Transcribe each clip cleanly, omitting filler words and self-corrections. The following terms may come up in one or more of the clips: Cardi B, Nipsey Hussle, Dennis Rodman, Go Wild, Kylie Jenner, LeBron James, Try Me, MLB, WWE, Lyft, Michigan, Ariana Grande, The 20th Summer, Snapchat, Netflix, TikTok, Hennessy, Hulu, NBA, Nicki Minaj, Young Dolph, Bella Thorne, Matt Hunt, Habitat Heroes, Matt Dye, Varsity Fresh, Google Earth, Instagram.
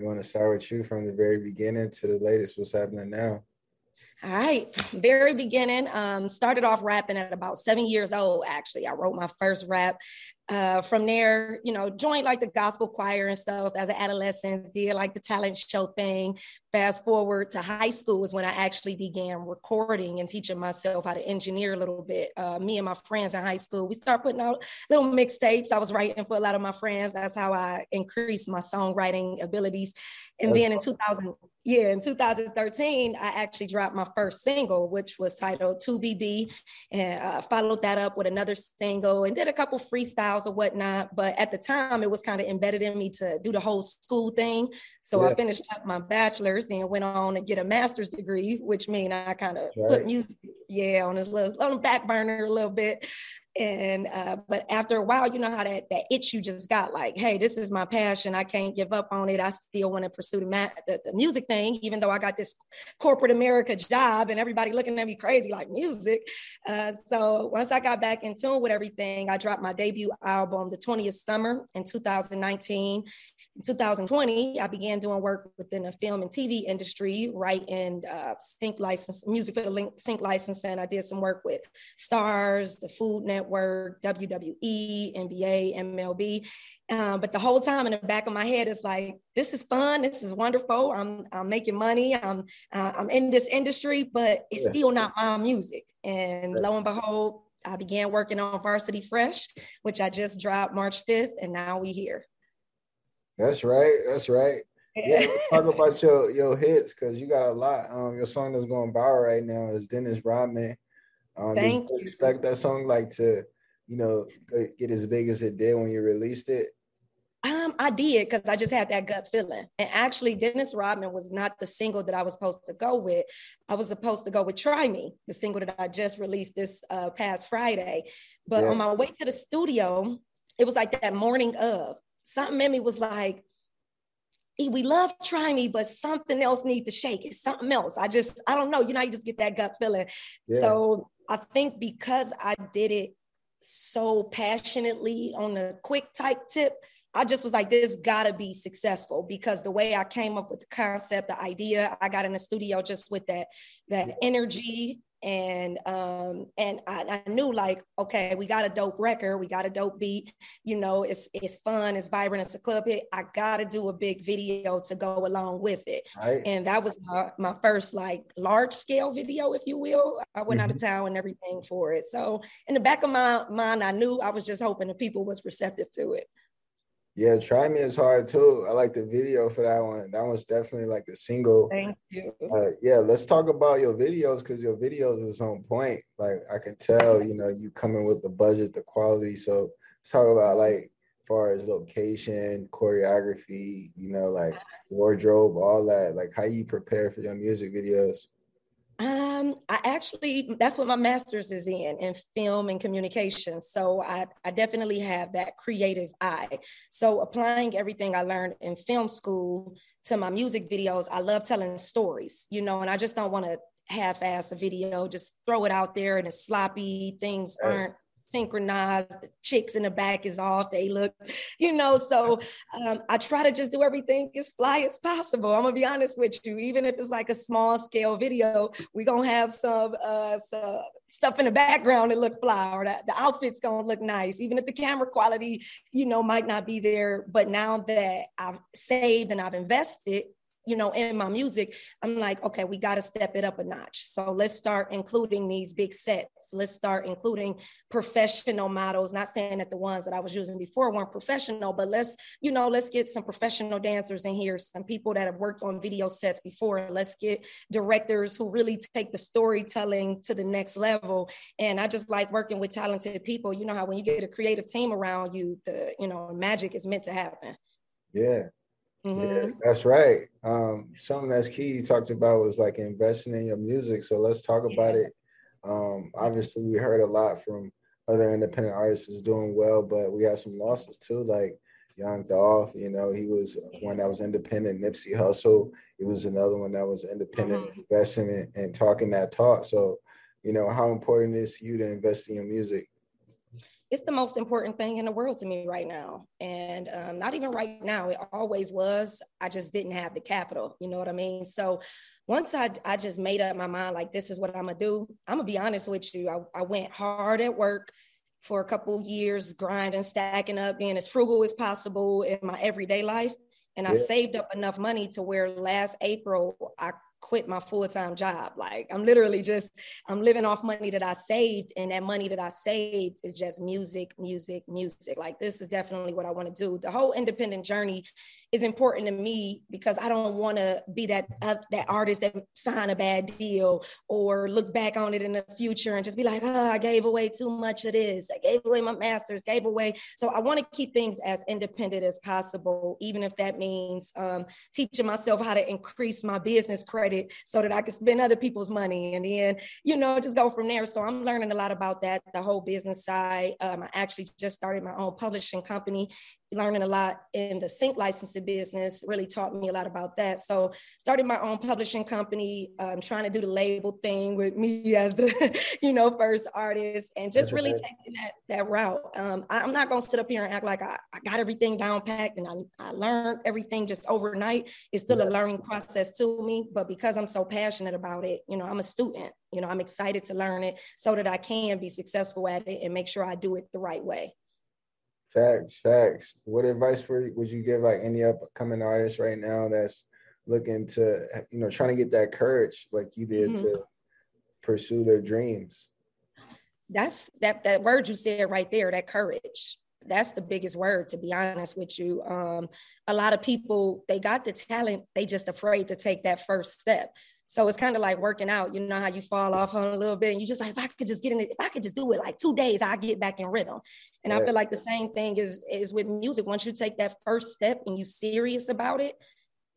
We want to start with you from the very beginning to the latest. What's happening now? All right. Very beginning. Started off rapping at about 7 years old, actually. I wrote my first rap. From there, you know, joined like the gospel choir and stuff as an adolescent, did like the talent show thing. Fast forward to high school is when I actually began recording and teaching myself how to engineer a little bit. Me and my friends in high school, we started putting out little mixtapes. I was writing for a lot of my friends. That's how I increased my songwriting abilities. And then in 2013, I actually dropped my first single, which was titled 2BB, and followed that up with another single and did a couple freestyles or whatnot. But at the time, it was kind of embedded in me to do the whole school thing. So I finished up my bachelor's, then went on and get a master's degree, which means I kind of put music on this little on the back burner a little bit. And but after a while, you know how that itch you just got, like, hey, this is my passion. I can't give up on it. I still want to pursue the music thing, even though I got this corporate America job and everybody looking at me crazy like music. So once I got back in tune with everything, I dropped my debut album, The 20th Summer, in 2019. In 2020, I began doing work within the film and TV industry, writing sync license music for the sync license, and I did some work with Stars, the Food Network, WWE, NBA, MLB. But the whole time in the back of my head is like, this is fun. This is wonderful. I'm making money. I'm in this industry, but it's still not my music. And lo and behold, I began working on Varsity Fresh, which I just dropped March 5th. And now we here. That's right. That's right. Yeah, talk about your hits, because you got a lot. Your song that's going viral right now is Dennis Rodman. Did you expect that song like to, you know, get as big as it did when you released it? I did, because I just had that gut feeling. And actually, Dennis Rodman was not the single that I was supposed to go with. I was supposed to go with Try Me, the single that I just released this past Friday. But on my way to the studio, it was like that morning of. Something in me was like, we love Try Me, but something else needs to shake. It's something else. I don't know. You know, you just get that gut feeling. Yeah. So I think because I did it so passionately on the quick type tip, I just was like, this gotta be successful, because the way I came up with the concept, the idea, I got in the studio just with that energy. And I knew, like, okay, we got a dope record, we got a dope beat, you know, it's fun, it's vibrant, it's a club hit. I gotta do a big video to go along with it. Right. And that was my first like large scale video, if you will. I went out of town and everything for it. So in the back of my mind, I knew, I was just hoping the people was receptive to it. Yeah, Try Me is hard too. I like the video for that one. That one's definitely like a single. Thank you. Let's talk about your videos, because your videos is on point. Like, I can tell, you know, you coming with the budget, the quality. So let's talk about, like, as far as location, choreography, you know, like wardrobe, all that. Like, how you prepare for your music videos? That's what my master's is in film and communication. So I definitely have that creative eye. So applying everything I learned in film school to my music videos, I love telling stories, you know, and I just don't want to half-ass a video, just throw it out there and it's sloppy, things aren't synchronized, the chicks in the back is off, they look, you know, so I try to just do everything as fly as possible. I'm gonna be honest with you, even if it's like a small scale video, we're gonna have some stuff in the background that look fly, or the outfit's gonna look nice, even if the camera quality, you know, might not be there. But now that I've saved and I've invested, you know, in my music, I'm like, okay, we got to step it up a notch. So let's start including these big sets. Let's start including professional models. Not saying that the ones that I was using before weren't professional, but let's get some professional dancers in here, some people that have worked on video sets before. Let's get directors who really take the storytelling to the next level. And I just like working with talented people. You know how when you get a creative team around you, magic is meant to happen. Yeah. Mm-hmm. Yeah, that's right. Something that's key you talked about was like investing in your music. So let's talk about it. Obviously, we heard a lot from other independent artists is doing well, but we had some losses too, like Young Dolph. You know, he was one that was independent. Nipsey Hussle, he was another one that was independent, investing in, and talking that talk. So, you know, how important is you to invest in your music? it's the most important thing in the world to me right now. And not even right now, it always was. I just didn't have the capital, you know what I mean? So once I just made up my mind, like, this is what I'm gonna do. I'm gonna be honest with you. I went hard at work for a couple years, grinding, stacking up, being as frugal as possible in my everyday life. And I saved up enough money to where last April, I quit my full-time job. Like, I'm literally just, I'm living off money that I saved. And that money that I saved is just music. Like, this is definitely what I want to do. The whole independent journey is important to me because I don't want to be that artist that signed a bad deal or look back on it in the future and just be like, oh, I gave away too much of this. I gave away my master's, So I want to keep things as independent as possible, even if that means teaching myself how to increase my business credit so that I could spend other people's money and then, you know, just go from there. So I'm learning a lot about that, the whole business side. I actually just started my own publishing company, learning a lot in the sync licensing business, really taught me a lot about that. So started my own publishing company, trying to do the label thing with me as the, you know, first artist and just really taking that route. I'm not going to sit up here and act like I got everything down packed and I learned everything just overnight. It's still a learning process to me, but because I'm so passionate about it, you know, I'm a student, you know, I'm excited to learn it so that I can be successful at it and make sure I do it the right way. Facts. What advice would you give like any upcoming artist right now that's looking to, you know, trying to get that courage like you did to pursue their dreams? That's that word you said right there, that courage. That's the biggest word, to be honest with you. A lot of people, they got the talent, they just afraid to take that first step. So it's kind of like working out, you know how you fall off on a little bit and you just like, if I could just get in it, if I could just do it like 2 days, I'll get back in rhythm. And I feel like the same thing is with music. Once you take that first step and you serious about it,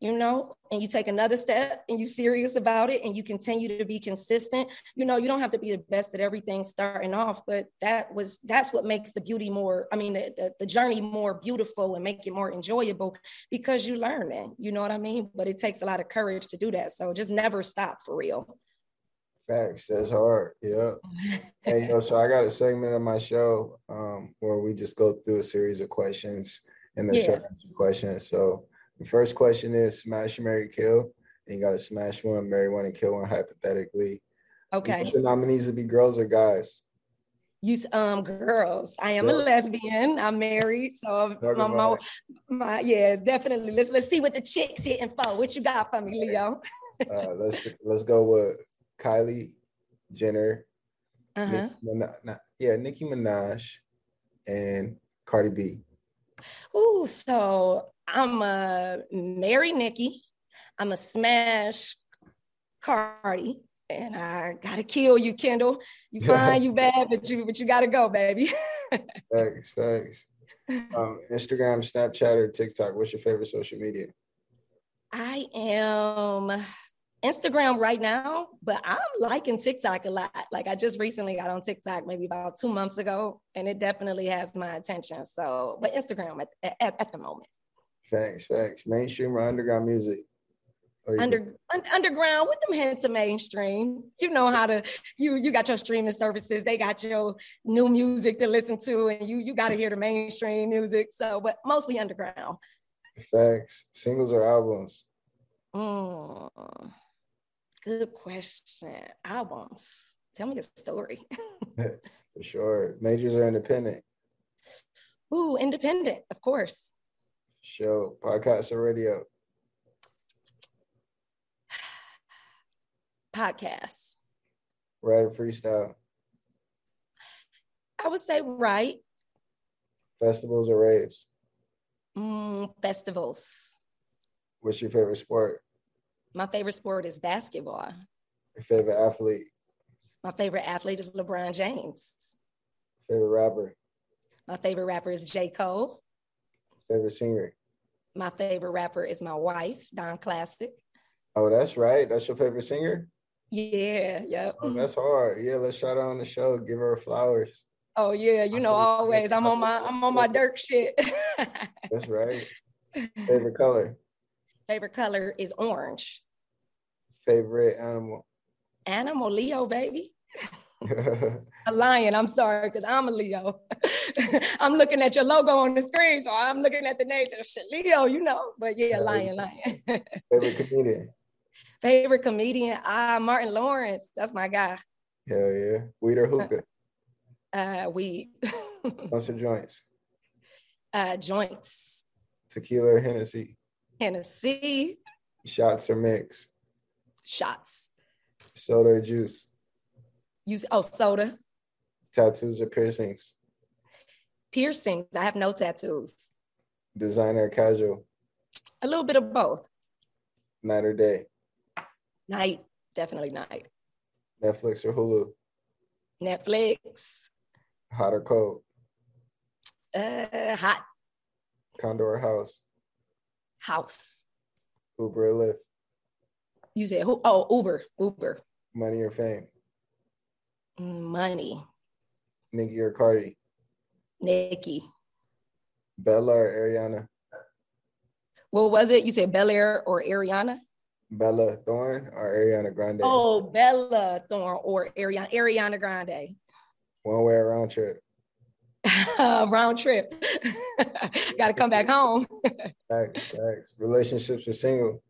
you know, and you take another step and you serious about it and you continue to be consistent, you know, you don't have to be the best at everything starting off, but that's what makes the beauty more, I mean, the journey more beautiful and make it more enjoyable because you learn it, you know what I mean? But it takes a lot of courage to do that. So just never stop, for real. Facts, that's hard, yeah. Hey, yo, so I got a segment of my show where we just go through a series of questions and there's certain questions, so. The first question is smash, marry, kill. And you got to smash one, marry one, and kill one, hypothetically. Okay. You want the nominees to be girls or guys? Girls. I am a lesbian. I'm married. So definitely. Let's see what the chicks hitting for. What you got for me, Leo? Let's go with Kylie Jenner. Nicki Minaj and Cardi B. Ooh, so I'm a marry Nicki, I'm a smash Cardi, and I gotta kill you, Kendall. You fine, you bad, but you gotta go, baby. Thanks. Instagram, Snapchat, or TikTok? What's your favorite social media? I am Instagram right now, but I'm liking TikTok a lot. Like, I just recently got on TikTok maybe about 2 months ago, and it definitely has my attention. So, but Instagram at the moment. Facts. Mainstream or underground music? Underground with them hints of mainstream. You know how to, you got your streaming services, they got your new music to listen to, and you got to hear the mainstream music. So, but mostly underground. Facts. Singles or albums? Good question. Albums. Tell me the story. For sure. Majors or independent? Ooh, independent, of course. Show, podcast or radio? Podcast. Write or freestyle? I would say write. Festivals or raves? Festivals. What's your favorite sport? My favorite sport is basketball. Your favorite athlete? My favorite athlete is LeBron James. Favorite rapper? My favorite rapper is J. Cole. Favorite singer? My favorite rapper is my wife, Don Classic. Oh, that's right. That's your favorite singer? Yeah, yep. Oh, that's hard. Yeah, let's shout her on the show. Give her flowers. Oh yeah, you know, always. I'm on my Dirk shit. That's right. Favorite color? Favorite color is orange. Favorite animal? Animal, Leo, baby. A lion, I'm sorry, because I'm a Leo. I'm looking at your logo on the screen, so I'm looking at the names of shit, Leo, you know, but yeah, lion. Favorite comedian, Martin Lawrence, that's my guy. Hell yeah. Weed or hookah? Weed. What's your joints? Joints. Tequila or Hennessy? Hennessy. Shots or mix? Shots. Soda or juice? Soda. Tattoos or piercings? Piercings. I have no tattoos. Designer or casual? A little bit of both. Night or day? Night. Definitely night. Netflix or Hulu? Netflix. Hot or cold? Hot. Condo or house? House. Uber or Lyft? You said who? Oh, Uber. Money or fame? Money. Nicki or Cardi? Nicki. Bella or Ariana? What was it? You said Bella or Ariana? Bella Thorne or Ariana Grande? Oh, Bella Thorne or Ariana Grande. One way round trip. Round trip. Got to come back home. Thanks. Relationships or single?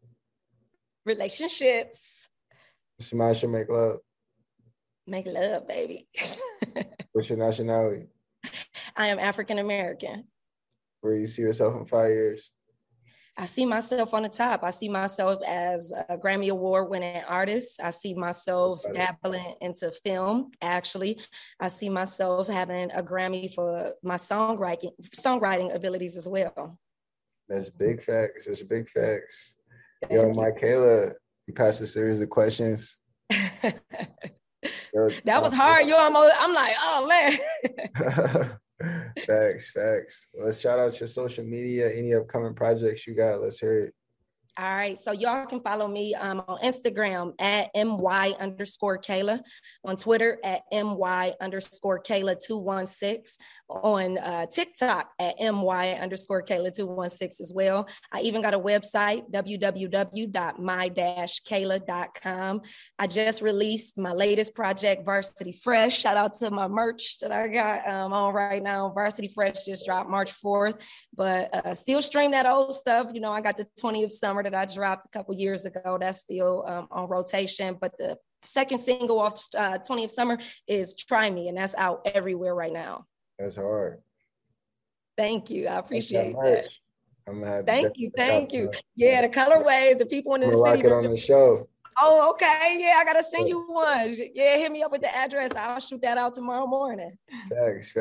Relationships. Smash or make love? Make love, baby. What's your nationality? I am African American. Where you see yourself in 5 years? I see myself on the top. I see myself as a Grammy Award-winning artist. I see myself dabbling into film, actually. I see myself having a Grammy for my songwriting abilities as well. That's big facts. Yo, my_kayla, you passed a series of questions. That was hard. I'm like, oh, man. Facts. Let's shout out your social media, any upcoming projects you got. Let's hear it. All right. So y'all can follow me on Instagram at my_kayla, on Twitter at my_kayla 216, on TikTok at my_kayla 216 as well. I even got a website, www.my-kayla.com. I just released my latest project, Varsity Fresh. Shout out to my merch that I got on right now. Varsity Fresh just dropped March 4th, but still stream that old stuff. You know, I got the 20th Summer that I dropped a couple years ago. That's still on rotation. But the second single off 20th Summer is Try Me, and that's out everywhere right now. That's hard. Thank you. I appreciate that. Thank you. Yeah, the colorways, the people in the city. It on the show. Oh, okay. Yeah, I got to send you one. Yeah, hit me up with the address. I'll shoot that out tomorrow morning. Facts.